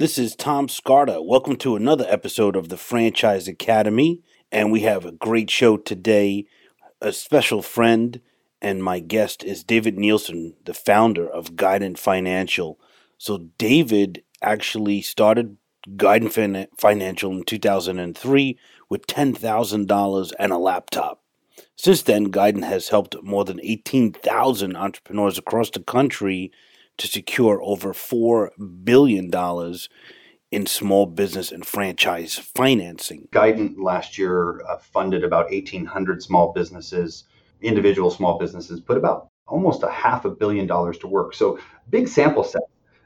This is Tom Scarda. Welcome to another episode of the Franchise Academy, and we have a great show today. A special friend and my guest is David Nilssen, the founder of Guidant Financial. So David actually started Guidant Financial in 2003 with $10,000 and a laptop. Since then, Guidant has helped more than 18,000 entrepreneurs across the country to secure over $4 billion in small business and franchise financing. Guidant last year funded about 1,800 small businesses, individual small businesses, put about almost a $500 million to work. So big sample set.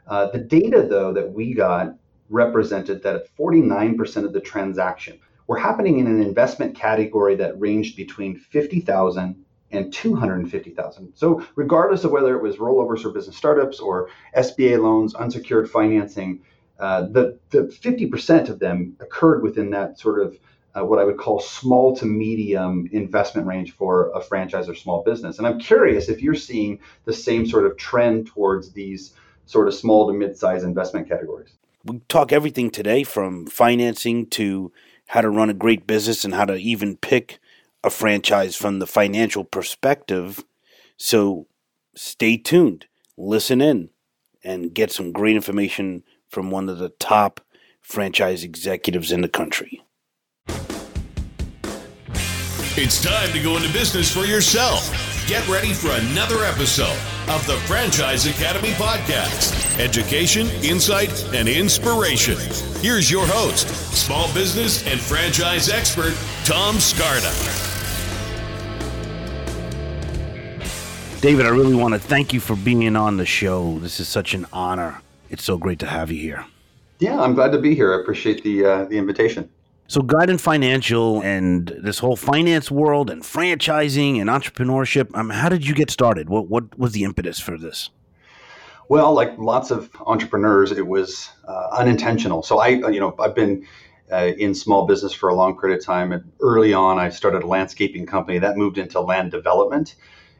The data, though, that we got represented that 49% of the transaction were happening in an investment category that ranged between $50,000 and $250,000. So regardless of whether it was rollovers or business startups or SBA loans, unsecured financing, the 50% of them occurred within that sort of what I would call small to medium investment range for a franchise or small business. And I'm curious if you're seeing the same sort of trend towards these sort of small to mid-size investment categories. We talk everything today from financing to how to run a great business and how to even pick a franchise from the financial perspective. So stay tuned, listen in, and get some great information from one of the top franchise executives in the country. It's time to go into business for yourself. Get ready for another episode of the Franchise Academy Podcast. Education, insight, and inspiration. Here's your host, small business and franchise expert, Tom Scarda. David, I really want to thank you for being on the show. This is such an honor. It's so great to have you here. Yeah, I'm glad to be here. I appreciate the invitation. So Guidant Financial and this whole finance world and franchising and entrepreneurship, how did you get started? What was the impetus for this? Well, like lots of entrepreneurs, it was unintentional. So I've been in small business for a long period of time. And early on, I started a landscaping company that moved into land development.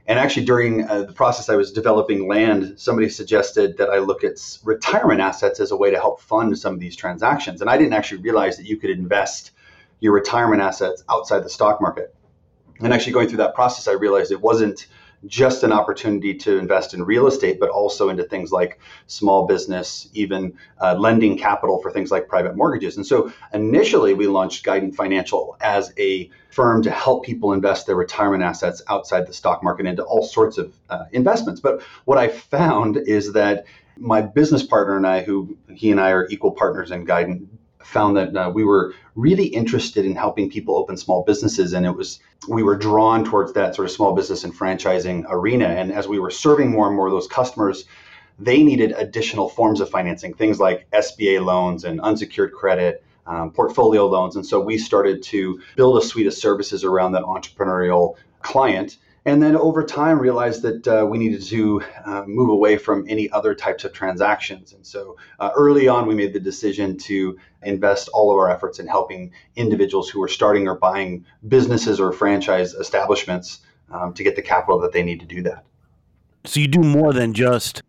And actually, during the process I was developing land, somebody suggested that I look at retirement assets as a way to help fund some of these transactions. And I didn't actually realize that you could invest your retirement assets outside the stock market. And actually going through that process, I realized it wasn't just an opportunity to invest in real estate, but also into things like small business, even lending capital for things like private mortgages. And so initially we launched Guidant Financial as a firm to help people invest their retirement assets outside the stock market into all sorts of investments. But what I found is that my business partner and I, he and I are equal partners in Guidant, found that we were really interested in helping people open small businesses. And we were drawn towards that sort of small business and franchising arena. And as we were serving more and more of those customers, they needed additional forms of financing, things like SBA loans and unsecured credit, portfolio loans. And so we started to build a suite of services around that entrepreneurial client. And then over time realized that we needed to move away from any other types of transactions. And so early on, we made the decision to invest all of our efforts in helping individuals who were starting or buying businesses or franchise establishments to get the capital that they need to do that. So you do more than just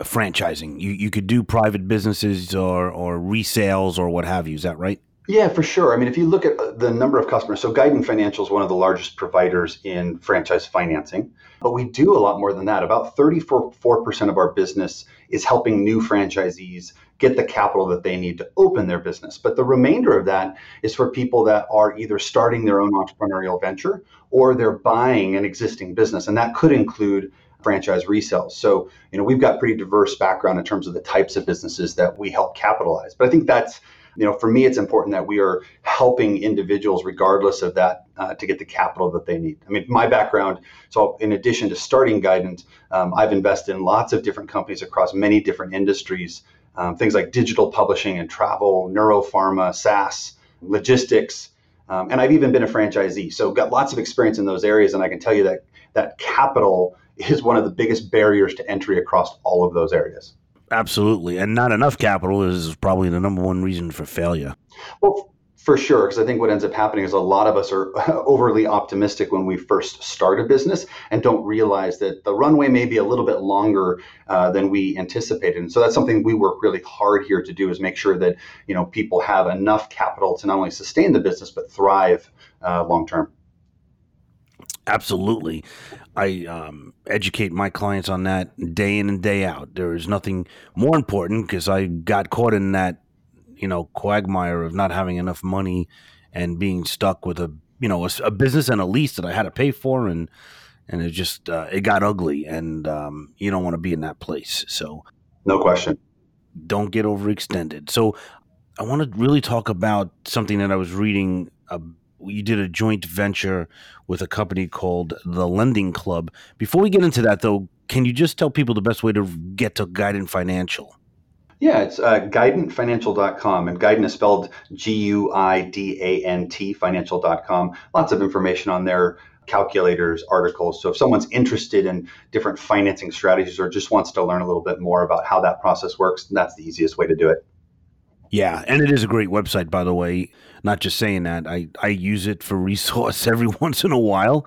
franchising. You could do private businesses or resales or what have you. Is that right? Yeah, for sure. I mean, if you look at the number of customers, so Guidant Financial is one of the largest providers in franchise financing, but we do a lot more than that. About 34% of our business is helping new franchisees get the capital that they need to open their business. But the remainder of that is for people that are either starting their own entrepreneurial venture or they're buying an existing business, and that could include franchise resales. So, we've got pretty diverse background in terms of the types of businesses that we help capitalize. But I think that's for me, it's important that we are helping individuals, regardless of that, to get the capital that they need. I mean, my background, so in addition to starting Guidant, I've invested in lots of different companies across many different industries, things like digital publishing and travel, neuropharma, SaaS, logistics, and I've even been a franchisee. So got lots of experience in those areas, and I can tell you that capital is one of the biggest barriers to entry across all of those areas. Absolutely. And not enough capital is probably the number one reason for failure. Well, For sure, because I think what ends up happening is a lot of us are overly optimistic when we first start a business and don't realize that the runway may be a little bit longer than we anticipated. And so that's something we work really hard here to do, is make sure that, you know, people have enough capital to not only sustain the business, but thrive long term. Absolutely. I educate my clients on that day in and day out. There is nothing more important, because I got caught in that, you know, quagmire of not having enough money and being stuck with a, you know, a business and a lease that I had to pay for. And it just, it got ugly, and you don't want to be in that place. So no question. Don't get overextended. So I want to really talk about something that I was reading. You did a joint venture with a company called The Lending Club. Before we get into that though, can you just tell people the best way to get to Guidant Financial? Yeah, it's guidantfinancial.com, and Guidant is spelled Guidant, financial.com. Lots of information on there, calculators, articles. So if someone's interested in different financing strategies or just wants to learn a little bit more about how that process works, that's the easiest way to do it. Yeah, and it is a great website, by the way. Not just saying that. I use it for resource every once in a while.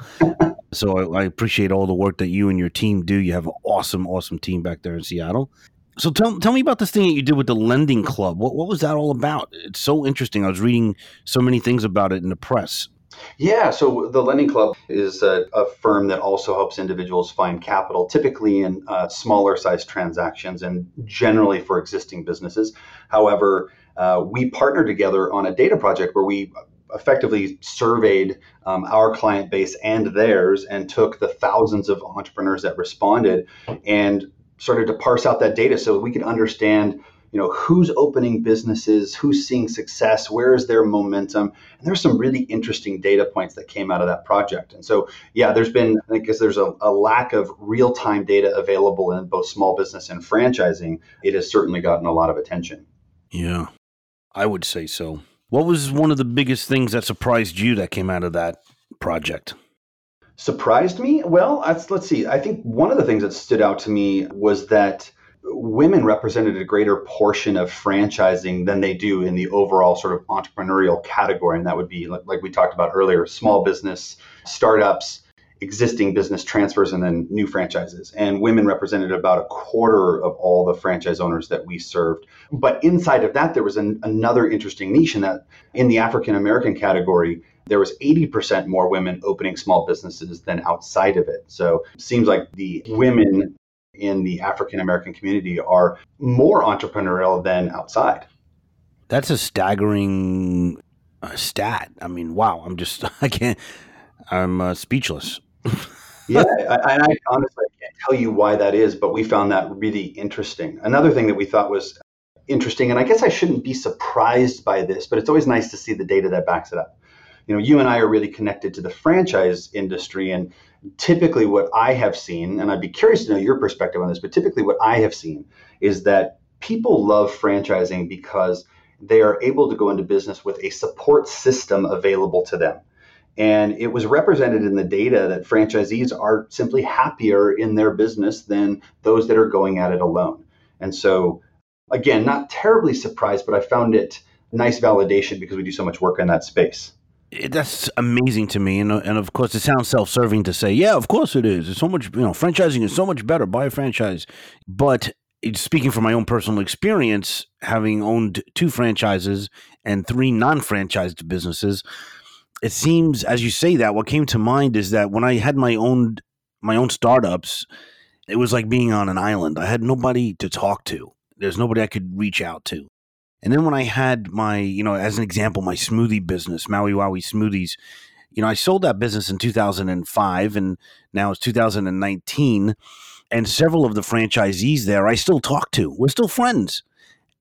So I appreciate all the work that you and your team do. You have an awesome, awesome team back there in Seattle. So tell me about this thing that you did with the Lending Club. What was that all about? It's so interesting. I was reading so many things about it in the press. Yeah, so the Lending Club is a firm that also helps individuals find capital, typically in smaller size transactions and generally for existing businesses. However, we partnered together on a data project where we effectively surveyed our client base and theirs, and took the thousands of entrepreneurs that responded and started to parse out that data so we could understand, you know, who's opening businesses, who's seeing success, where is their momentum. And there's some really interesting data points that came out of that project. And so, yeah, there's been, I guess there's a lack of real-time data available in both small business and franchising. It has certainly gotten a lot of attention. Yeah, I would say so. What was one of the biggest things that surprised you that came out of that project? Surprised me? Well, let's see. I think one of the things that stood out to me was that women represented a greater portion of franchising than they do in the overall sort of entrepreneurial category. And that would be, like we talked about earlier, small business, startups, existing business transfers, and then new franchises. And women represented about a quarter of all the franchise owners that we served. But inside of that, there was another interesting niche, in that in the African-American category, there was 80% more women opening small businesses than outside of it. So it seems like the women in the African-American community are more entrepreneurial than outside. That's a staggering stat. I mean, wow, I'm speechless. Yeah, I honestly can't tell you why that is, but we found that really interesting. Another thing that we thought was interesting, and I guess I shouldn't be surprised by this, but it's always nice to see the data that backs it up. You know, you and I are really connected to the franchise industry, and typically what I have seen, and I'd be curious to know your perspective on this, but typically what I have seen is that people love franchising because they are able to go into business with a support system available to them. And it was represented in the data that franchisees are simply happier in their business than those that are going at it alone. And so, again, not terribly surprised, but I found it nice validation because we do so much work in that space. That's amazing to me. And of course, it sounds self-serving to say, yeah, of course it is. It's so much, you know, franchising is so much better. Buy a franchise. But speaking from my own personal experience, having owned 2 franchises and 3 non-franchised businesses, it seems, as you say that, what came to mind is that when I had my own startups, it was like being on an island. I had nobody to talk to. There's nobody I could reach out to. And then when I had my, you know, as an example, my smoothie business, Maui Waui Smoothies, you know, I sold that business in 2005, and now it's 2019. And several of the franchisees there I still talk to. We're still friends.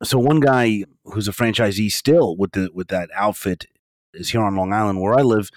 So one guy who's a franchisee still with that outfit is here on Long Island where I live.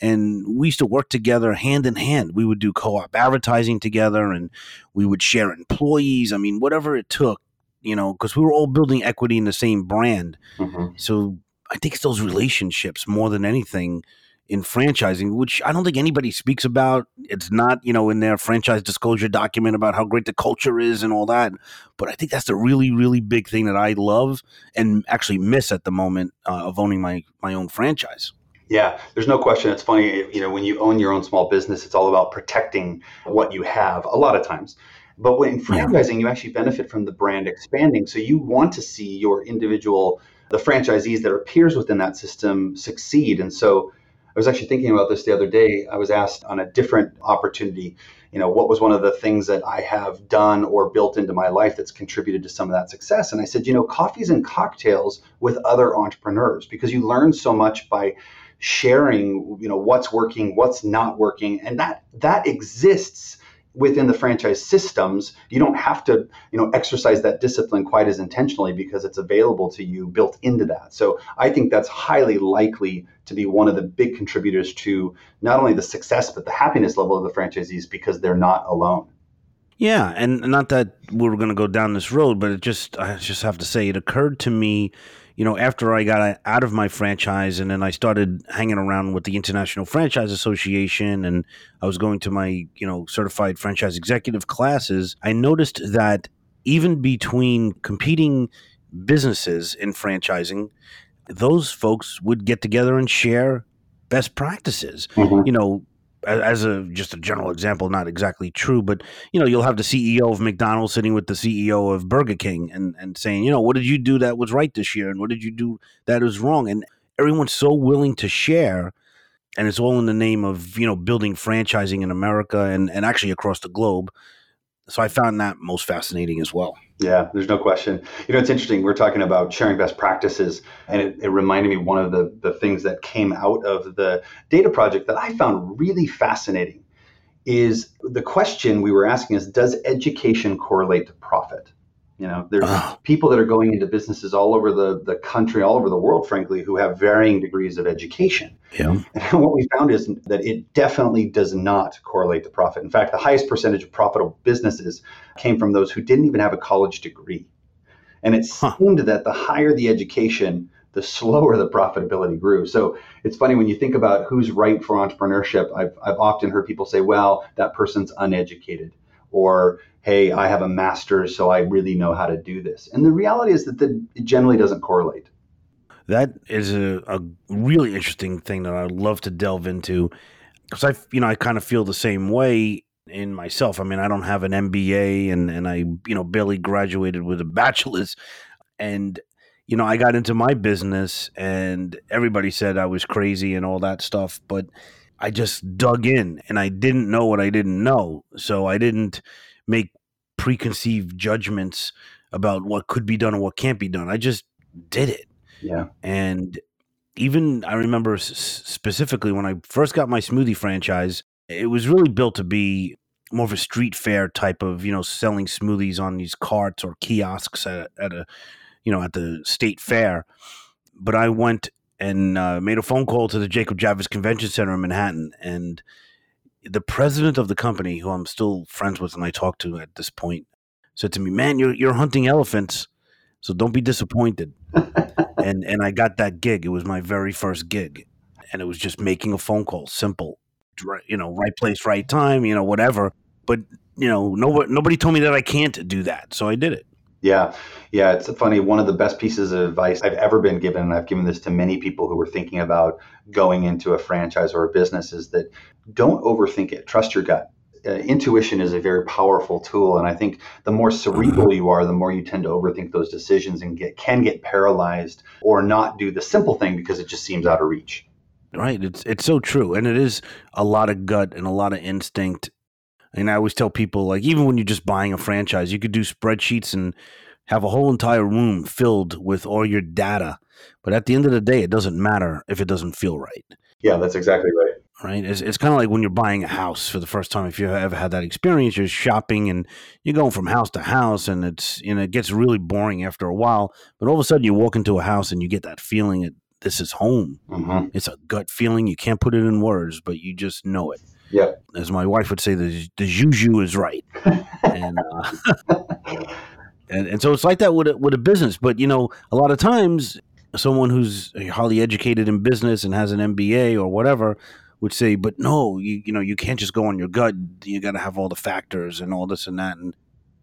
And we used to work together hand in hand. We would do co-op advertising together, and we would share employees. I mean, whatever it took. You know, because we were all building equity in the same brand. Mm-hmm. So I think it's those relationships more than anything in franchising, which I don't think anybody speaks about. It's not, you know, in their franchise disclosure document about how great the culture is and all that. But I think that's the really, really big thing that I love and actually miss at the moment of owning my own franchise. Yeah, there's no question. It's funny, you know, when you own your own small business, it's all about protecting what you have a lot of times. But when in franchising, you actually benefit from the brand expanding. So you want to see your individual, the franchisees that are peers within that system succeed. And so I was actually thinking about this the other day. I was asked on a different opportunity, you know, what was one of the things that I have done or built into my life that's contributed to some of that success? And I said, you know, coffees and cocktails with other entrepreneurs, because you learn so much by sharing, you know, what's working, what's not working. And that exists within the franchise systems. You don't have to, you know, exercise that discipline quite as intentionally because it's available to you built into that. So I think that's highly likely to be one of the big contributors to not only the success, but the happiness level of the franchisees because they're not alone. Yeah. And not that we're going to go down this road, but I just have to say it occurred to me, you know, after I got out of my franchise and then I started hanging around with the International Franchise Association and I was going to my, you know, certified franchise executive classes, I noticed that even between competing businesses in franchising, those folks would get together and share best practices, you know, as just a general example, not exactly true, but, you know, you'll have the CEO of McDonald's sitting with the CEO of Burger King and saying, you know, what did you do that was right this year? And what did you do that was wrong? And everyone's so willing to share. And it's all in the name of, you know, building franchising in America and actually across the globe. So I found that most fascinating as well. Yeah, there's no question. You know, it's interesting. We're talking about sharing best practices, and it reminded me one of the things that came out of the data project that I found really fascinating is the question we were asking is, does education correlate to profit? You know, there's people that are going into businesses all over the country, all over the world, frankly, who have varying degrees of education. Yeah. And what we found is that it definitely does not correlate to profit. In fact, the highest percentage of profitable businesses came from those who didn't even have a college degree. And it seemed that the higher the education, the slower the profitability grew. So it's funny when you think about who's right for entrepreneurship. I've often heard people say, well, that person's uneducated, or, hey, I have a master's, so I really know how to do this. And the reality is that it generally doesn't correlate. That is a really interesting thing that I'd love to delve into, because I kind of feel the same way in myself. I mean, I don't have an MBA, and I, you know, barely graduated with a bachelor's. And, you know, I got into my business and everybody said I was crazy and all that stuff, but I just dug in and I didn't know what I didn't know. So I didn't make preconceived judgments about what could be done or what can't be done. I just did it. Yeah. And even I remember specifically when I first got my smoothie franchise, it was really built to be more of a street fair type of, you know, selling smoothies on these carts or kiosks at a, you know, at the state fair. But I went and made a phone call to the Jacob Javits Convention Center in Manhattan. And the president of the company, who I'm still friends with and I talk to at this point, said to me, man, you're hunting elephants, so don't be disappointed. and I got that gig. It was my very first gig. And it was just making a phone call, simple, you know, right place, right time, you know, whatever. But, you know, nobody told me that I can't do that. So I did it. Yeah. Yeah. It's funny. One of the best pieces of advice I've ever been given, and I've given this to many people who were thinking about going into a franchise or a business, is that don't overthink it. Trust your gut. Intuition is a very powerful tool. And I think the more cerebral you are, the more you tend to overthink those decisions and can get paralyzed or not do the simple thing because it just seems out of reach. Right. It's so true. And it is a lot of gut and a lot of instinct. And I always tell people, like, even when you're just buying a franchise, you could do spreadsheets and have a whole entire room filled with all your data. But at the end of the day, it doesn't matter if it doesn't feel right. Yeah, that's exactly right. Right? It's kind of like when you're buying a house for the first time. If you've ever had that experience, you're shopping and you're going from house to house, and it's, you know, it gets really boring after a while. But all of a sudden you walk into a house and you get that feeling that this is home. Mm-hmm. It's a gut feeling. You can't put it in words, but you just know it. Yeah, as my wife would say, the juju is right, and so it's like that with a business. But you know, a lot of times someone who's highly educated in business and has an MBA or whatever would say, but no, you know, you can't just go on your gut. You got to have all the factors and all this and that.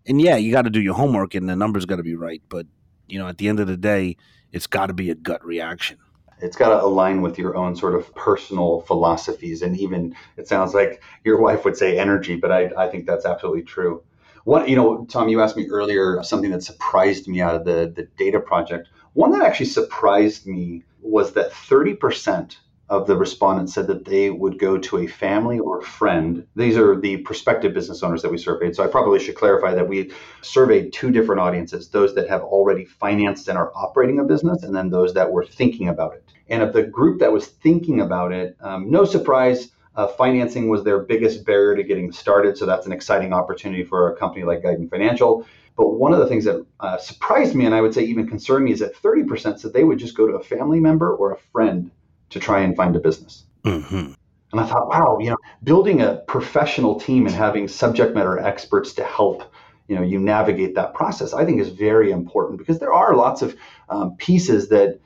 And yeah, you got to do your homework and the numbers got to be right. But, you know, at the end of the day, it's got to be a gut reaction. It's got to align with your own sort of personal philosophies. And even it sounds like your wife would say energy, but I think that's absolutely true. What, you know, Tom, you asked me earlier something that surprised me out of the data project. One that actually surprised me was that 30% of the respondents said that they would go to a family or a friend. These are the prospective business owners that we surveyed. So I probably should clarify that we surveyed two different audiences, those that have already financed and are operating a business, and then those that were thinking about it. And of the group that was thinking about it, no surprise, financing was their biggest barrier to getting started. So that's an exciting opportunity for a company like Guidant Financial. But one of the things that surprised me, and I would say even concerned me, is that 30% said they would just go to a family member or a friend to try and find a business. Mm-hmm. And I thought, wow, you know, building a professional team and having subject matter experts to help, you know, you navigate that process, I think is very important, because there are lots of pieces that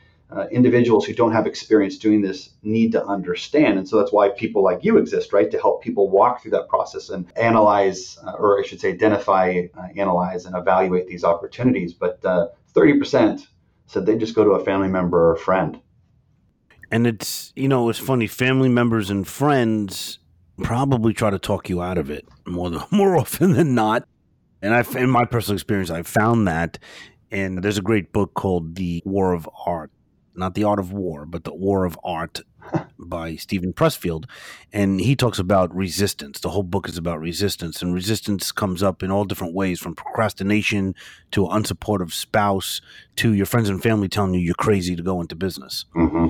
individuals who don't have experience doing this need to understand. And so that's why people like you exist, right? To help people walk through that process and analyze, or I should say, identify, analyze, and evaluate these opportunities. But 30% said they just go to a family member or a friend. And it's, you know, it's funny, family members and friends probably try to talk you out of it more often than not. And in my personal experience, I found that. And there's a great book called The War of Art, not The Art of War, but The War of Art by Stephen Pressfield. And he talks about resistance. The whole book is about resistance. And resistance comes up in all different ways, from procrastination to an unsupportive spouse to your friends and family telling you you're crazy to go into business. Mm-hmm.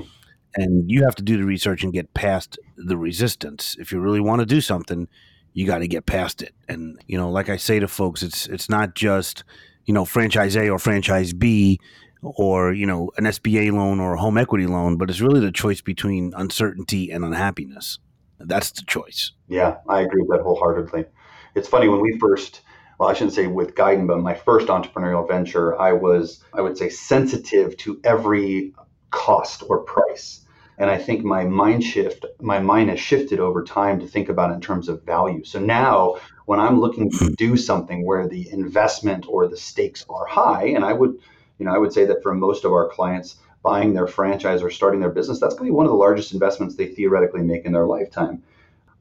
And you have to do the research and get past the resistance. If you really want to do something, you got to get past it. And, you know, like I say to folks, it's not just, you know, franchise A or franchise B or, you know, an SBA loan or a home equity loan, but it's really the choice between uncertainty and unhappiness. That's the choice. Yeah, I agree with that wholeheartedly. It's funny, when we first, well, I shouldn't say with Guidant, but my first entrepreneurial venture, I would say, sensitive to every cost or price. And I think my mind has shifted over time to think about it in terms of value. So now when I'm looking to do something where the investment or the stakes are high, and I would say that for most of our clients, buying their franchise or starting their business, that's going to be one of the largest investments they theoretically make in their lifetime.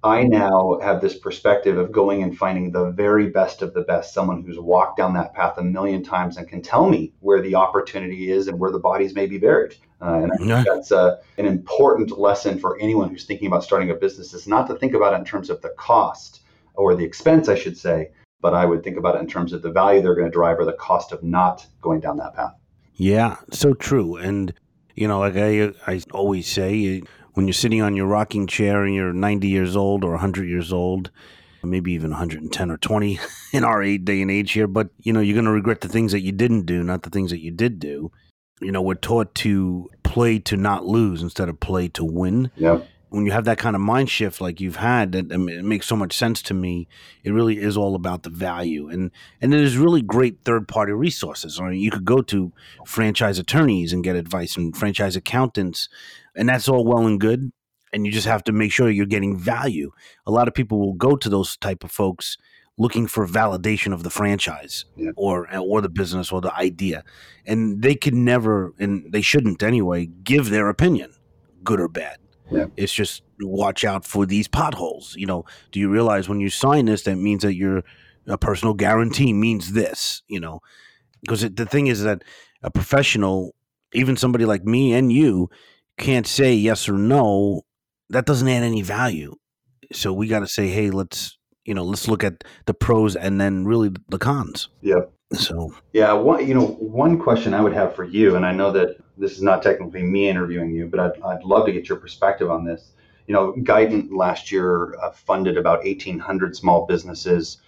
I now have this perspective of going and finding the very best of the best, someone who's walked down that path 1,000,000 times and can tell me where the opportunity is and where the bodies may be buried. And I think that's an important lesson for anyone who's thinking about starting a business, is not to think about it in terms of the cost or the expense, I should say, but I would think about it in terms of the value they're going to drive or the cost of not going down that path. Yeah, so true. And, you know, like I always say, when you're sitting on your rocking chair and you're 90 years old or 100 years old, maybe even 110 or 20 in our day and age here, but, you know, you're going to regret the things that you didn't do, not the things that you did do. You know, we're taught to play to not lose instead of play to win. Yep. When you have that kind of mind shift like you've had, it makes so much sense to me. It really is all about the value. And there's really great third-party resources. I mean, you could go to franchise attorneys and get advice, and franchise accountants, and that's all well and good. And you just have to make sure you're getting value. A lot of people will go to those type of folks looking for validation of the franchise, yeah, or the business or the idea. And they can never, and they shouldn't anyway, give their opinion, good or bad. Yeah. It's just watch out for these potholes. You know, do you realize when you sign this, that means that your personal guarantee means this, you know? Because the thing is that a professional, even somebody like me and you, can't say yes or no. That doesn't add any value. So we got to say, hey, let's look at the pros and then really the cons. Yeah. So, yeah, one question I would have for you, and I know that this is not technically me interviewing you, but I'd love to get your perspective on this. You know, Guidant last year funded about 1,800 small businesses,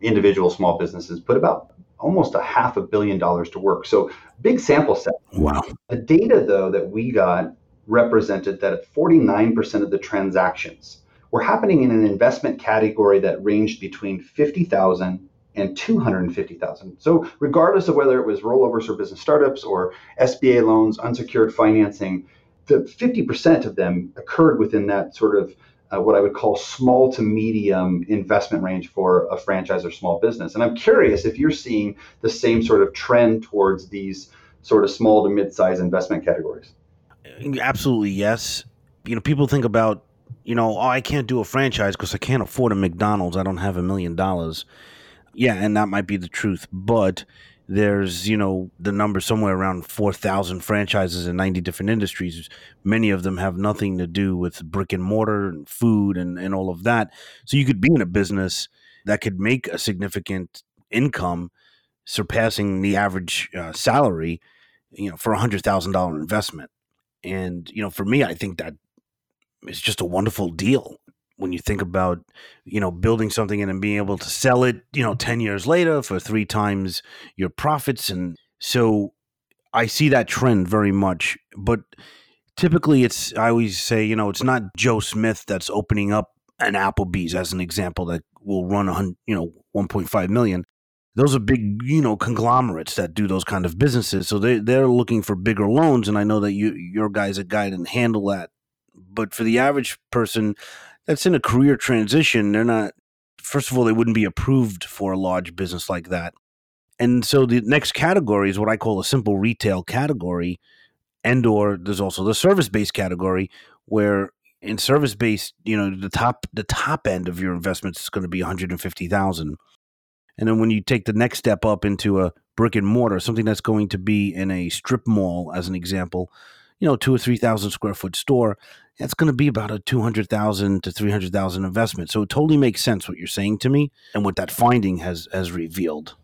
individual small businesses, put about almost $500 million to work. So big sample set. Wow. The data, though, that we got represented that at 49% of the transactions were happening in an investment category that ranged between $50,000 and $250,000. So regardless of whether it was rollovers for business startups or SBA loans, unsecured financing, the 50% of them occurred within that sort of what I would call small to medium investment range for a franchise or small business. And I'm curious if you're seeing the same sort of trend towards these sort of small to mid-size investment categories. Absolutely, yes. You know, people think about, you know, oh, I can't do a franchise because I can't afford a McDonald's. I don't have $1 million. Yeah, and that might be the truth. But there's, you know, the number somewhere around 4,000 franchises in 90 different industries. Many of them have nothing to do with brick and mortar and food and all of that. So you could be in a business that could make a significant income surpassing the average salary, you know, for $100,000 investment. And, you know, for me, I think that it's just a wonderful deal when you think about, you know, building something and then being able to sell it, you know, 10 years later for 3 times your profits. And so I see that trend very much. But typically it's, I always say, you know, it's not Joe Smith that's opening up an Applebee's as an example that will run, you know, 1.5 million. Those are big, you know, conglomerates that do those kind of businesses. So they're looking for bigger loans. And I know that your guy's a guy that handle that. But for the average person that's in a career transition, they're not, first of all, they wouldn't be approved for a large business like that. And so the next category is what I call a simple retail category. And or there's also the service-based category where in service-based, you know, the top end of your investments is going to be $150,000. And then when you take the next step up into a brick and mortar, something that's going to be in a strip mall, as an example, you know, 2,000 or 3,000 square foot store, that's going to be about a $200,000 to $300,000 investment. So it totally makes sense what you're saying to me and what that finding has revealed.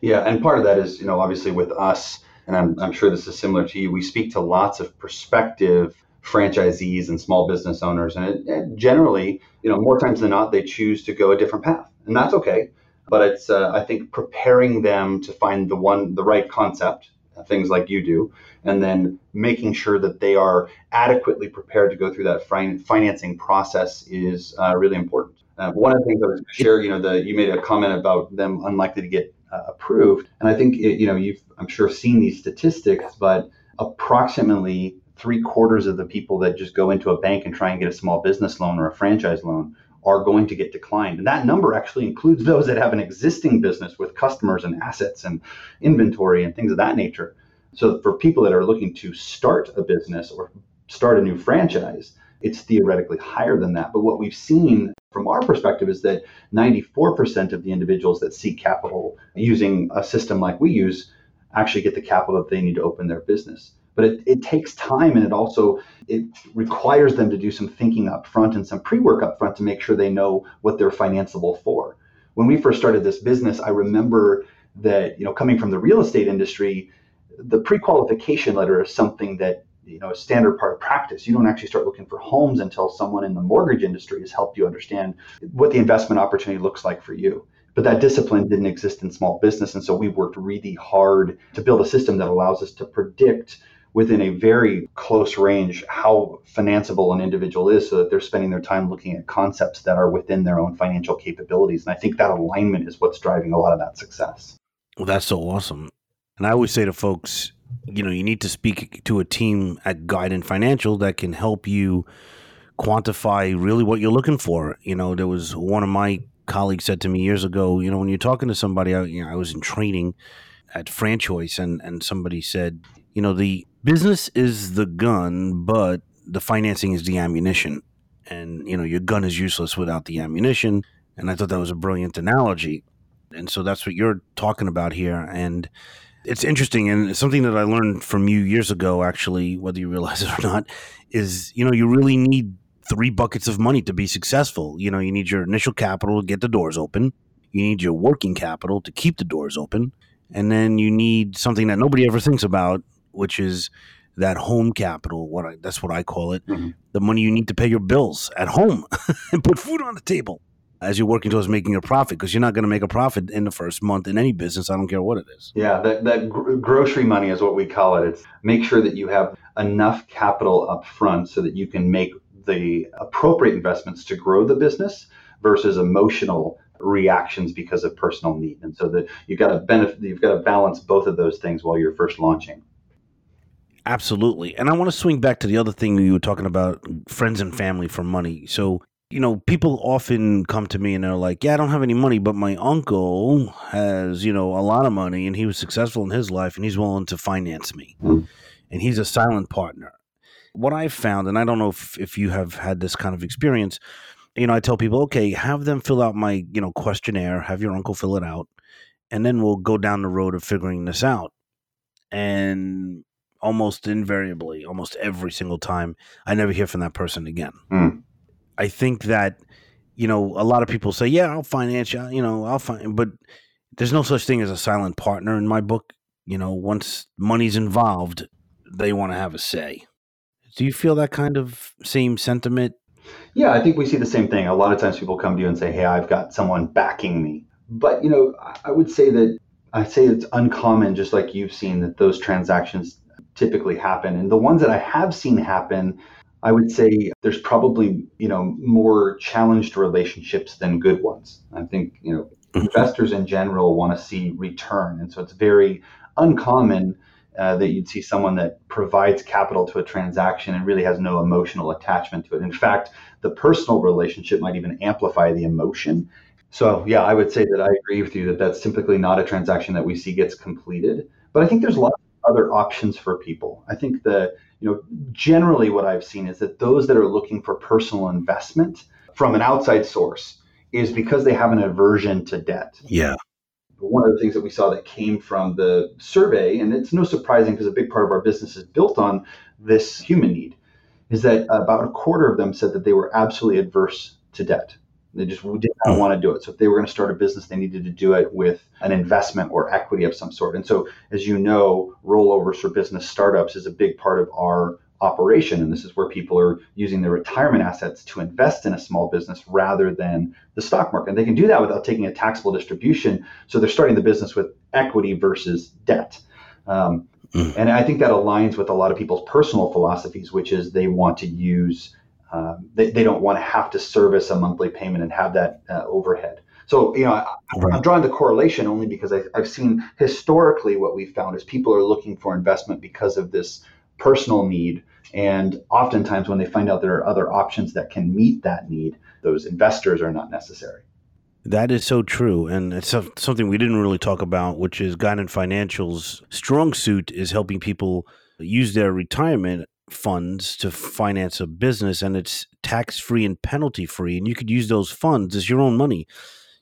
Yeah, and part of that is, you know, obviously with us, and I'm sure this is similar to you, we speak to lots of prospective franchisees and small business owners, and generally, you know, more times than not, they choose to go a different path, and that's okay. But it's I think preparing them to find the right concept, things like you do, and then making sure that they are adequately prepared to go through that financing process is really important. One of the things I was going to share, you know, you made a comment about them unlikely to get approved. And I think, you know, you've, I'm sure, seen these statistics, but approximately 3/4 of the people that just go into a bank and try and get a small business loan or a franchise loan are going to get declined. And that number actually includes those that have an existing business with customers and assets and inventory and things of that nature. So for people that are looking to start a business or start a new franchise, it's theoretically higher than that. But what we've seen from our perspective is that 94% of the individuals that seek capital using a system like we use actually get the capital that they need to open their business. But it takes time, and it requires them to do some thinking up front and some pre-work up front to make sure they know what they're financeable for. When we first started this business, I remember that, you know, coming from the real estate industry, the pre-qualification letter is something that, you know, is standard part of practice. You don't actually start looking for homes until someone in the mortgage industry has helped you understand what the investment opportunity looks like for you. But that discipline didn't exist in small business, and so we worked really hard to build a system that allows us to predict within a very close range how financeable an individual is so that they're spending their time looking at concepts that are within their own financial capabilities. And I think that alignment is what's driving a lot of that success. Well, that's so awesome. And I always say to folks, you know, you need to speak to a team at Guidant Financial that can help you quantify really what you're looking for. You know, there was one of my colleagues said to me years ago, you know, when you're talking to somebody, I was in training at FranChoice, and somebody said, you know, the business is the gun, but the financing is the ammunition. And, you know, your gun is useless without the ammunition. And I thought that was a brilliant analogy. And so that's what you're talking about here. And it's interesting. And it's something that I learned from you years ago, actually, whether you realize it or not, is, you know, you really need 3 buckets of money to be successful. You know, you need your initial capital to get the doors open. You need your working capital to keep the doors open. And then you need something that nobody ever thinks about, which is that home capital. That's what I call it. Mm-hmm. The money you need to pay your bills at home and put food on the table as you're working towards making a profit, because you're not going to make a profit in the first month in any business. I don't care what it is. Yeah, that grocery money is what we call it. It's make sure that you have enough capital up front so that you can make the appropriate investments to grow the business versus emotional reactions because of personal need. And so that you've got to balance both of those things while you're first launching. Absolutely. And I want to swing back to the other thing you were talking about, friends and family for money. So, you know, people often come to me and they're like, yeah, I don't have any money, but my uncle has, you know, a lot of money and he was successful in his life and he's willing to finance me. Mm-hmm. And he's a silent partner. What I've found, and I don't know if you have had this kind of experience, you know, I tell people, okay, have them fill out my, you know, questionnaire, have your uncle fill it out, and then we'll go down the road of figuring this out. And almost invariably, almost every single time, I never hear from that person again. Mm. I think that, you know, a lot of people say, yeah, I'll finance you, you know, I'll find, but there's no such thing as a silent partner in my book. You know, once money's involved, they want to have a say. Do you feel that kind of same sentiment? Yeah, I think we see the same thing. A lot of times people come to you and say, hey, I've got someone backing me. But, you know, I would say that it's uncommon, just like you've seen, that those transactions typically happen. And the ones that I have seen happen, I would say there's probably, you know, more challenged relationships than good ones. I think, you know, investors in general want to see return. And so it's very uncommon that you'd see someone that provides capital to a transaction and really has no emotional attachment to it. In fact, the personal relationship might even amplify the emotion. So yeah, I would say that I agree with you that that's typically not a transaction that we see gets completed. But I think there's lots of other options for people. I think that, you know, generally what I've seen is that those that are looking for personal investment from an outside source is because they have an aversion to debt. Yeah. One of the things that we saw that came from the survey, and it's no surprising because a big part of our business is built on this human need, is that about a quarter of them said that they were absolutely adverse to debt. They just did not want to do it. So if they were going to start a business, they needed to do it with an investment or equity of some sort. And so, as you know, rollovers for business startups is a big part of our operation. And this is where people are using their retirement assets to invest in a small business rather than the stock market. And they can do that without taking a taxable distribution. So they're starting the business with equity versus debt. And I think that aligns with a lot of people's personal philosophies, which is they want to use, they don't want to have to service a monthly payment and have that overhead. So, you know, I'm drawing the correlation only because I've seen historically what we've found is people are looking for investment because of this personal need. And oftentimes when they find out there are other options that can meet that need, those investors are not necessary. That is so true. And it's something we didn't really talk about, which is Guidant Financial's strong suit is helping people use their retirement funds to finance a business. And it's tax-free and penalty-free. And you could use those funds as your own money.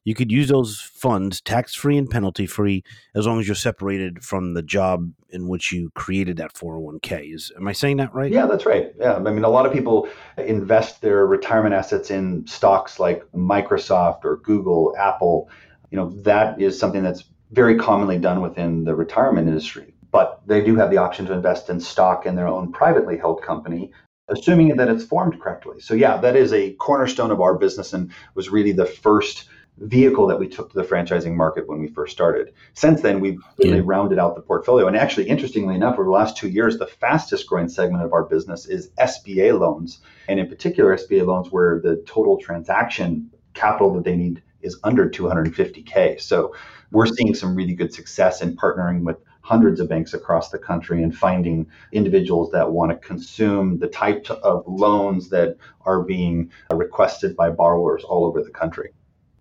You could use those funds tax-free and penalty-free as long as you're separated from the job in which you created that 401k. Am I saying that right? Yeah, that's right. Yeah, I mean, a lot of people invest their retirement assets in stocks like Microsoft or Google, Apple. You know, that is something that's very commonly done within the retirement industry. But they do have the option to invest in stock in their own privately held company, assuming that it's formed correctly. So yeah, that is a cornerstone of our business and was really the first vehicle that we took to the franchising market when we first started. Since then, we've really rounded out the portfolio. And actually, interestingly enough, over the last 2 years, the fastest growing segment of our business is SBA loans. And in particular, SBA loans where the total transaction capital that they need is under 250K. So we're seeing some really good success in partnering with hundreds of banks across the country and finding individuals that want to consume the type of loans that are being requested by borrowers all over the country.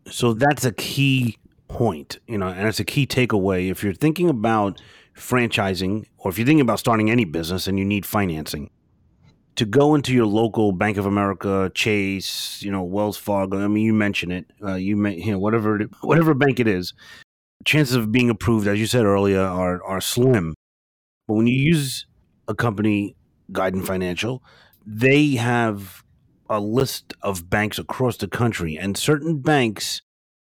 So that's a key point, you know, and it's a key takeaway. If you're thinking about franchising or if you're thinking about starting any business and you need financing, to go into your local Bank of America, Chase, you know, Wells Fargo, I mean, you mention it, you know, whatever bank it is, chances of being approved, as you said earlier, are slim. But when you use a company, Guidant Financial, they have a list of banks across the country, and certain banks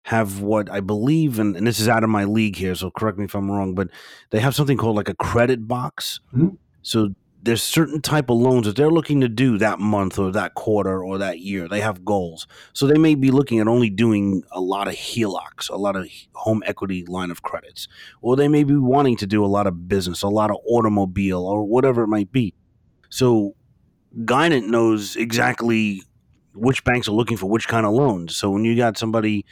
have what I believe, and this is out of my league here, so correct me if I'm wrong, but they have something called like a credit box. Mm-hmm. So there's certain type of loans that they're looking to do that month or that quarter or that year. They have goals. So they may be looking at only doing a lot of HELOCs, a lot of home equity line of credits, or they may be wanting to do a lot of business, a lot of automobile or whatever it might be. So Guidant knows exactly which banks are looking for which kind of loans. So when you got somebody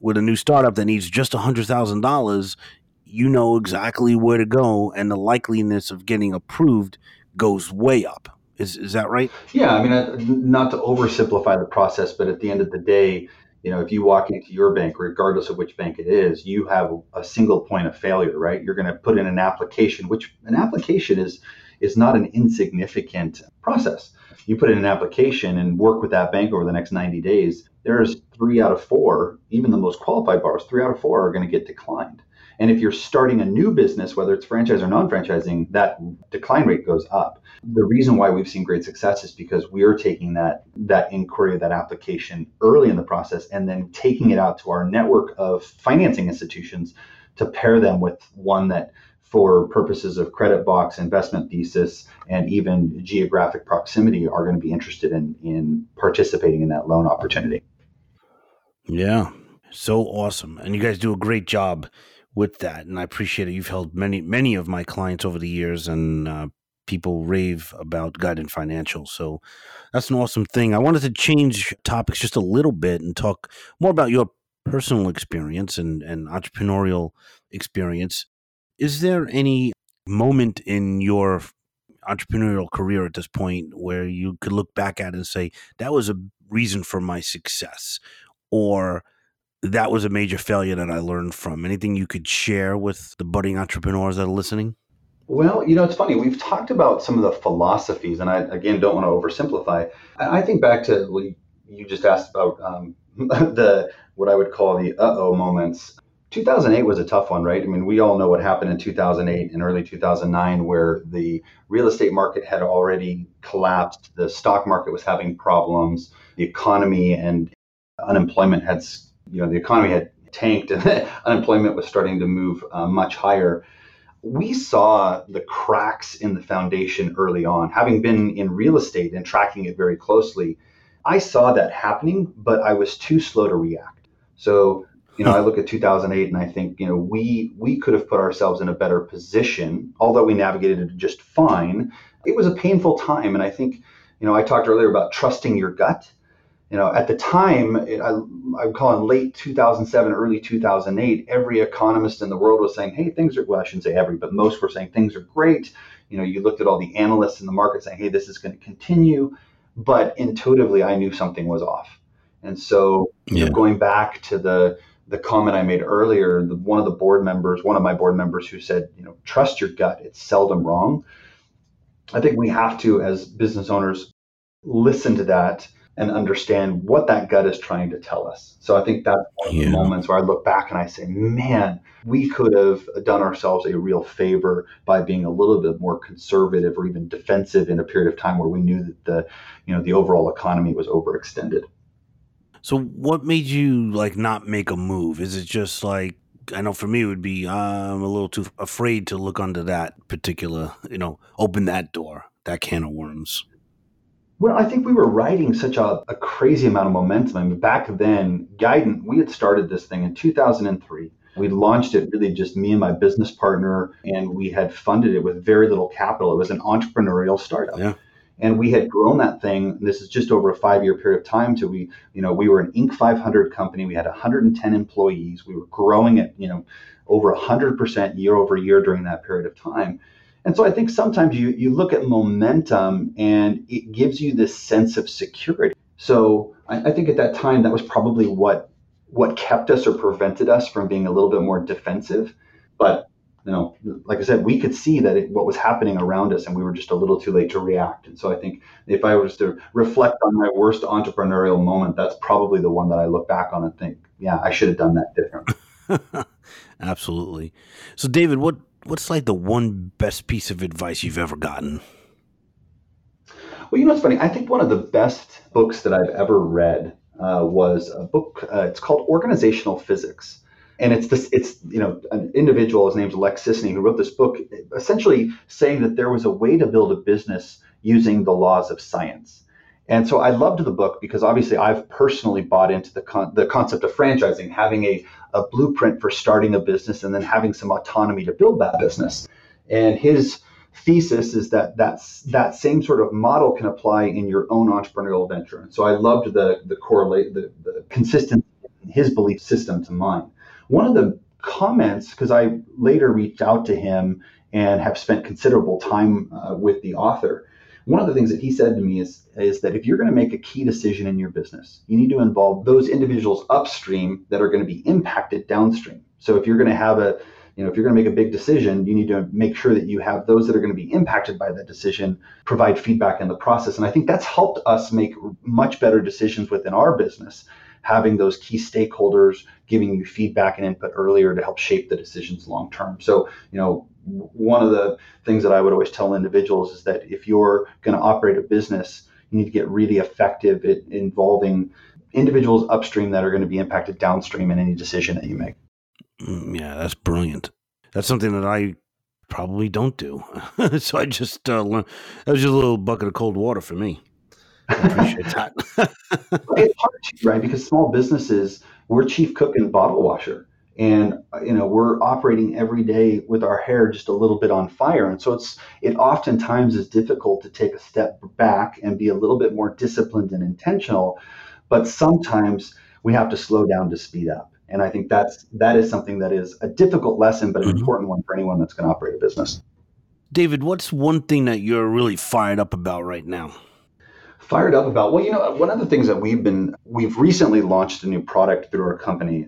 with a new startup that needs just $100,000, you know exactly where to go, and the likeliness of getting approved goes way up. Is that right? Yeah, I mean, not to oversimplify the process, but at the end of the day, you know, if you walk into your bank, regardless of which bank it is, you have a single point of failure, right? You're going to put in an application, which an application is not an insignificant process. You put in an application and work with that bank over the next 90 days, there's 3 out of 4, even the most qualified borrowers, 3 out of 4 are going to get declined. And if you're starting a new business, whether it's franchise or non-franchising, that decline rate goes up. The reason why we've seen great success is because we are taking that inquiry, that application early in the process, and then taking it out to our network of financing institutions to pair them with one that, for purposes of credit box, investment thesis, and even geographic proximity, are going to be interested in participating in that loan opportunity. Yeah, so awesome. And you guys do a great job with that, and I appreciate it. You've helped many of my clients over the years, and people rave about Guidant Financial. So that's an awesome thing. I wanted to change topics just a little bit and talk more about your personal experience and entrepreneurial experience. Is there any moment in your entrepreneurial career at this point where you could look back at it and say, that was a reason for my success, or that was a major failure that I learned from? Anything you could share with the budding entrepreneurs that are listening? Well, you know, it's funny. We've talked about some of the philosophies, and I, again, don't want to oversimplify. I think back to what you just asked about, what I would call the uh-oh moments. 2008 was a tough one, right? I mean, we all know what happened in 2008 and early 2009, where the real estate market had already collapsed. The stock market was having problems. The economy and unemployment had, you know, the economy had tanked, and unemployment was starting to move much higher. We saw the cracks in the foundation early on. Having been in real estate and tracking it very closely, I saw that happening, but I was too slow to react. So, you know, I look at 2008 and I think, you know, we could have put ourselves in a better position, although we navigated it just fine. It was a painful time. And I think, you know, I talked earlier about trusting your gut. You know, at the time, I would call it late 2007, early 2008, every economist in the world was saying, hey, things are, well, I shouldn't say every, but most were saying things are great. You know, you looked at all the analysts in the market saying, hey, this is going to continue. But intuitively, I knew something was off. And so, you know, going back to the comment I made earlier, one of my board members who said, you know, trust your gut, it's seldom wrong. I think we have to, as business owners, listen to that and understand what that gut is trying to tell us. So I think that's one of the moments where I look back and I say, man, we could have done ourselves a real favor by being a little bit more conservative or even defensive in a period of time where we knew that the overall economy was overextended. So what made you not make a move? Is it just I know for me it would be I'm a little too afraid to look under that particular, open that door, that can of worms? Well, I think we were riding such a crazy amount of momentum. I mean, back then, Guidant, we had started this thing in 2003. We launched it really just me and my business partner, and we had funded it with very little capital. It was an entrepreneurial startup. Yeah. And we had grown that thing. This is just over a 5-year period of time till we were an Inc. 500 company. We had 110 employees. We were growing at, over 100% year over year during that period of time. And so I think sometimes you look at momentum and it gives you this sense of security. So I think at that time, that was probably what kept us or prevented us from being a little bit more defensive. But, like I said, we could see that what was happening around us, and we were just a little too late to react. And so I think if I was to reflect on my worst entrepreneurial moment, that's probably the one that I look back on and think, yeah, I should have done that differently. Absolutely. So David, what's the one best piece of advice you've ever gotten? Well, you know, it's funny. I think one of the best books that I've ever read was a book. It's called Organizational Physics. And it's an individual, his name's Alex Sisney, who wrote this book, essentially saying that there was a way to build a business using the laws of science. And so I loved the book because obviously I've personally bought into the concept of franchising, having a blueprint for starting a business and then having some autonomy to build that business. And his thesis is that same sort of model can apply in your own entrepreneurial venture. And so I loved the correlate, the consistency his belief system to mine. One of the comments, because I later reached out to him and have spent considerable time with the author, one of the things that he said to me is that if you're going to make a key decision in your business, you need to involve those individuals upstream that are going to be impacted downstream. So if you're going to have if you're going to make a big decision, you need to make sure that you have those that are going to be impacted by that decision, provide feedback in the process. And I think that's helped us make much better decisions within our business, having those key stakeholders giving you feedback and input earlier to help shape the decisions long term. So, one of the things that I would always tell individuals is that if you're going to operate a business, you need to get really effective at involving individuals upstream that are going to be impacted downstream in any decision that you make. Yeah, that's brilliant. That's something that I probably don't do. So I just learned. That was just a little bucket of cold water for me. I appreciate that. It's hard to, right? Because small businesses, we're chief cook and bottle washer. And, we're operating every day with our hair just a little bit on fire. And so it oftentimes is difficult to take a step back and be a little bit more disciplined and intentional. But sometimes we have to slow down to speed up. And I think that is something that is a difficult lesson, but an important one for anyone that's going to operate a business. David, what's one thing that you're really fired up about right now? Fired up about? Well, one of the things that we've recently launched a new product through our company.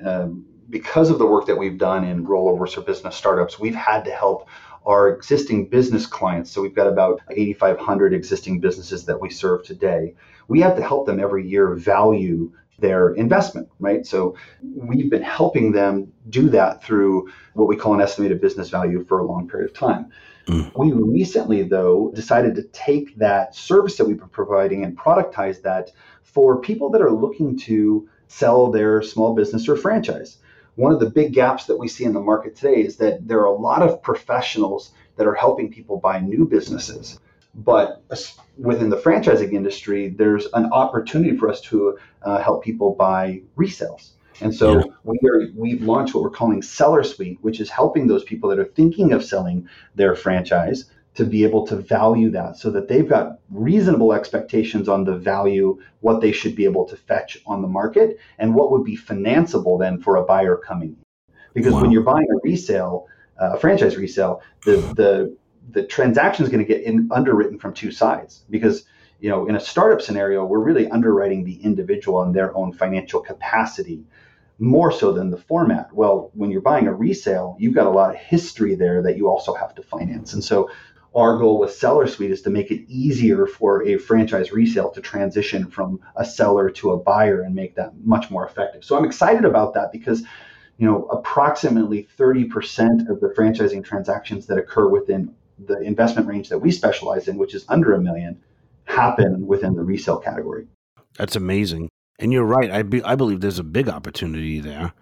Because of the work that we've done in rollovers or business startups, we've had to help our existing business clients. So we've got about 8,500 existing businesses that we serve today. We have to help them every year value their investment, right? So we've been helping them do that through what we call an estimated business value for a long period of time. Mm. We recently, though, decided to take that service that we've been providing and productize that for people that are looking to sell their small business or franchise. One of the big gaps that we see in the market today is that there are a lot of professionals that are helping people buy new businesses. But within the franchising industry, there's an opportunity for us to help people buy resales. And so we've launched what we're calling Seller Suite, which is helping those people that are thinking of selling their franchise to be able to value that so that they've got reasonable expectations on the value, what they should be able to fetch on the market, and what would be financeable then for a buyer coming in. Because when you're buying a resale, a franchise resale, the transaction is going to get underwritten from two sides, because in a startup scenario, we're really underwriting the individual and their own financial capacity more so than the format. Well, when you're buying a resale, you've got a lot of history there that you also have to finance. And so our goal with Seller Suite is to make it easier for a franchise resale to transition from a seller to a buyer and make that much more effective. So I'm excited about that because approximately 30% of the franchising transactions that occur within the investment range that we specialize in, which is under $1 million, happen within the resale category. That's amazing. And you're right. I believe there's a big opportunity there.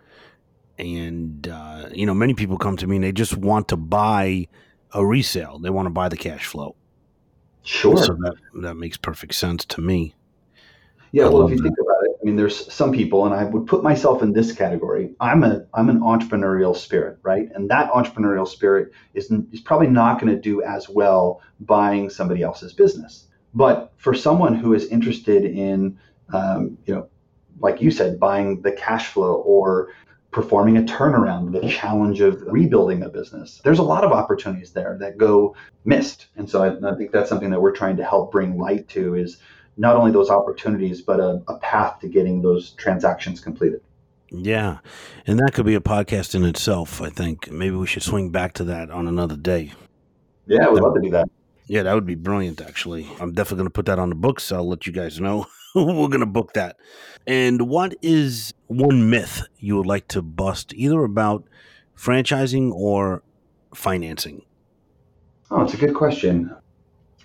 And, many people come to me and they just want to buy a resale. They want to buy the cash flow. Sure. So that makes perfect sense to me. Yeah. Well, if you think about it, there's some people, and I would put myself in this category. I'm an entrepreneurial spirit, right? And that entrepreneurial spirit is probably not going to do as well buying somebody else's business. But for someone who is interested in, like you said, buying the cash flow or performing a turnaround, the challenge of rebuilding a business, there's a lot of opportunities there that go missed. And so I think that's something that we're trying to help bring light to is not only those opportunities, but a path to getting those transactions completed. Yeah. And that could be a podcast in itself, I think. Maybe we should swing back to that on another day. Yeah, I would love to do that. Yeah, that would be brilliant, actually. I'm definitely going to put that on the books. I'll let you guys know. We're going to book that. And what is one myth you would like to bust, either about franchising or financing? Oh, it's a good question.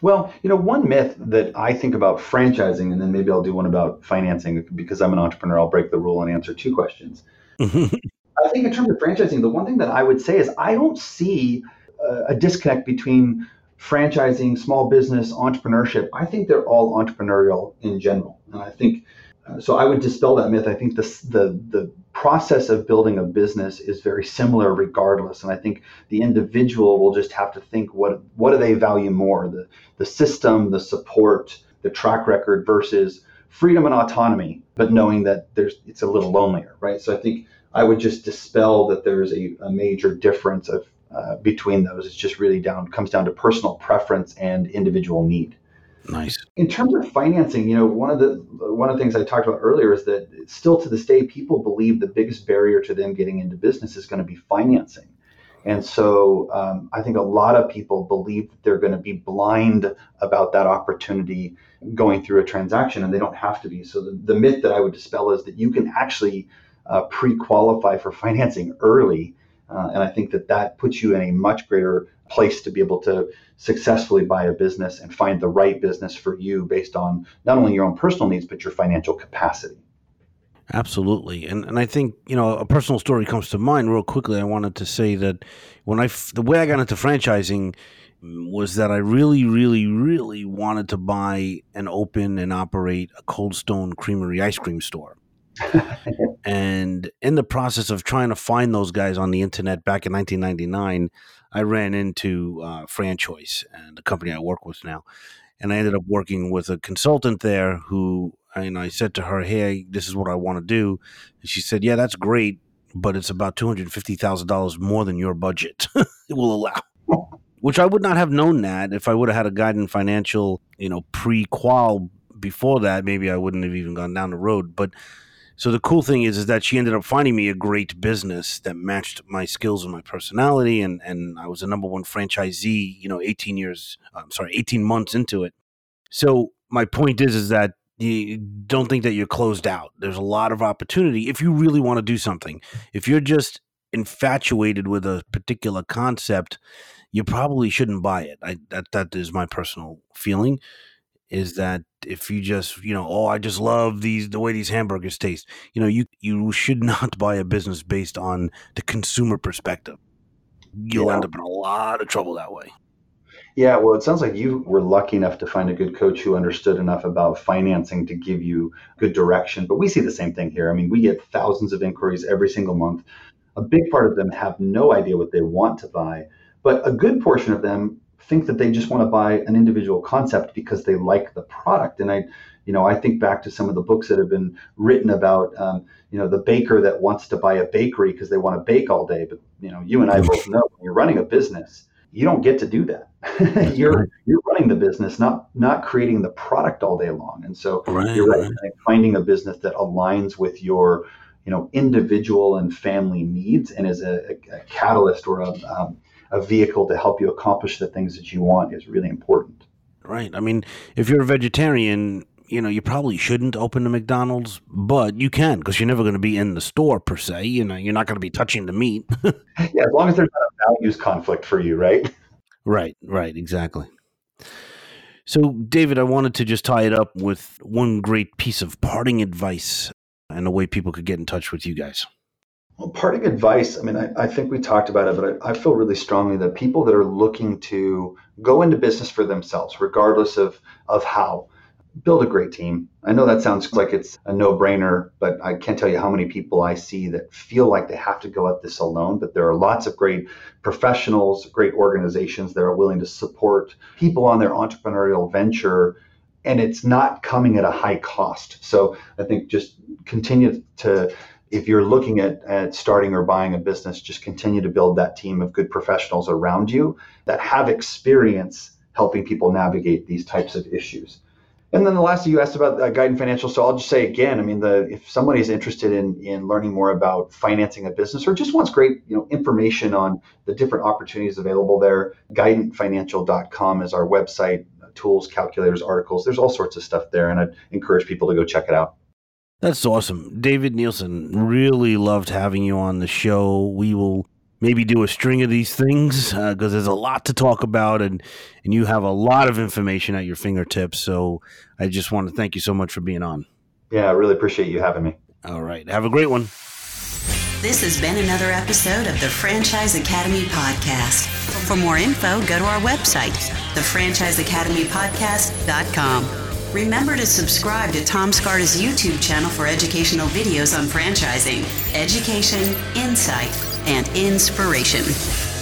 Well, one myth that I think about franchising, and then maybe I'll do one about financing, because I'm an entrepreneur, I'll break the rule and answer two questions. I think in terms of franchising, the one thing that I would say is I don't see a disconnect between franchising, small business, entrepreneurship. I think they're all entrepreneurial in general. And I think, so I would dispel that myth. I think the process of building a business is very similar regardless. And I think the individual will just have to think, what do they value more? The system, the support, the track record versus freedom and autonomy, but knowing that it's a little lonelier, right? So I think I would just dispel that there's a major difference of between those. It's just really comes down to personal preference and individual need. Nice. In terms of financing, one of the things I talked about earlier is that still to this day, people believe the biggest barrier to them getting into business is going to be financing. And so I think a lot of people believe that they're going to be blind about that opportunity going through a transaction, and they don't have to be. So the myth that I would dispel is that you can actually pre-qualify for financing early. And I think that puts you in a much greater place to be able to successfully buy a business and find the right business for you based on not only your own personal needs, but your financial capacity. Absolutely. And I think, a personal story comes to mind real quickly. I wanted to say that the way I got into franchising was that I really, really, really wanted to buy and open and operate a Cold Stone Creamery ice cream store. And in the process of trying to find those guys on the internet back in 1999, I ran into FranChoice, and the company I work with now. And I ended up working with a consultant there who, and I said to her, hey, this is what I want to do. And she said, yeah, that's great, but it's about $250,000 more than your budget will allow, which I would not have known that if I would have had a Guidant Financial, pre-qual before that. Maybe I wouldn't have even gone down the road. But so the cool thing is that she ended up finding me a great business that matched my skills and my personality. And I was the number one franchisee, 18 months into it. So my point is that you don't think that you're closed out. There's a lot of opportunity if you really want to do something. If you're just infatuated with a particular concept, you probably shouldn't buy it. That is my personal feeling. Is that if you just, I just love the way these hamburgers taste, you should not buy a business based on the consumer perspective. You'll end up in a lot of trouble that way. Yeah, well, it sounds like you were lucky enough to find a good coach who understood enough about financing to give you good direction. But we see the same thing here. I mean, we get thousands of inquiries every single month. A big part of them have no idea what they want to buy, but a good portion of them think that they just want to buy an individual concept because they like the product. And I think back to some of the books that have been written about, the baker that wants to buy a bakery because they want to bake all day. But, you and I both know when you're running a business, you don't get to do that. You're running the business, not creating the product all day long. And so you're right. Like finding a business that aligns with your, individual and family needs and is a catalyst or a vehicle to help you accomplish the things that you want is really important. Right. I mean, if you're a vegetarian, you probably shouldn't open a McDonald's, but you can because you're never going to be in the store per se. You're not going to be touching the meat. Yeah, as long as there's not a values conflict for you, right? Right, exactly. So, David, I wanted to just tie it up with one great piece of parting advice and the way people could get in touch with you guys. Well, parting advice, I mean, I think we talked about it, but I feel really strongly that people that are looking to go into business for themselves, regardless of how, build a great team. I know that sounds like it's a no-brainer, but I can't tell you how many people I see that feel like they have to go at this alone, but there are lots of great professionals, great organizations that are willing to support people on their entrepreneurial venture, and it's not coming at a high cost. So I think just continue to... If you're looking at starting or buying a business, just continue to build that team of good professionals around you that have experience helping people navigate these types of issues. And then the last thing you asked about Guidant Financial. So I'll just say again, I mean, if somebody's interested in learning more about financing a business or just wants great information on the different opportunities available there, guidantfinancial.com is our website, tools, calculators, articles. There's all sorts of stuff there, and I'd encourage people to go check it out. That's awesome. David Nilssen, really loved having you on the show. We will maybe do a string of these things because there's a lot to talk about and you have a lot of information at your fingertips. So I just want to thank you so much for being on. Yeah, I really appreciate you having me. All right. Have a great one. This has been another episode of the Franchise Academy Podcast. For more info, go to our website, thefranchiseacademypodcast.com. Remember to subscribe to Tom Scarda's YouTube channel for educational videos on franchising, education, insight, and inspiration.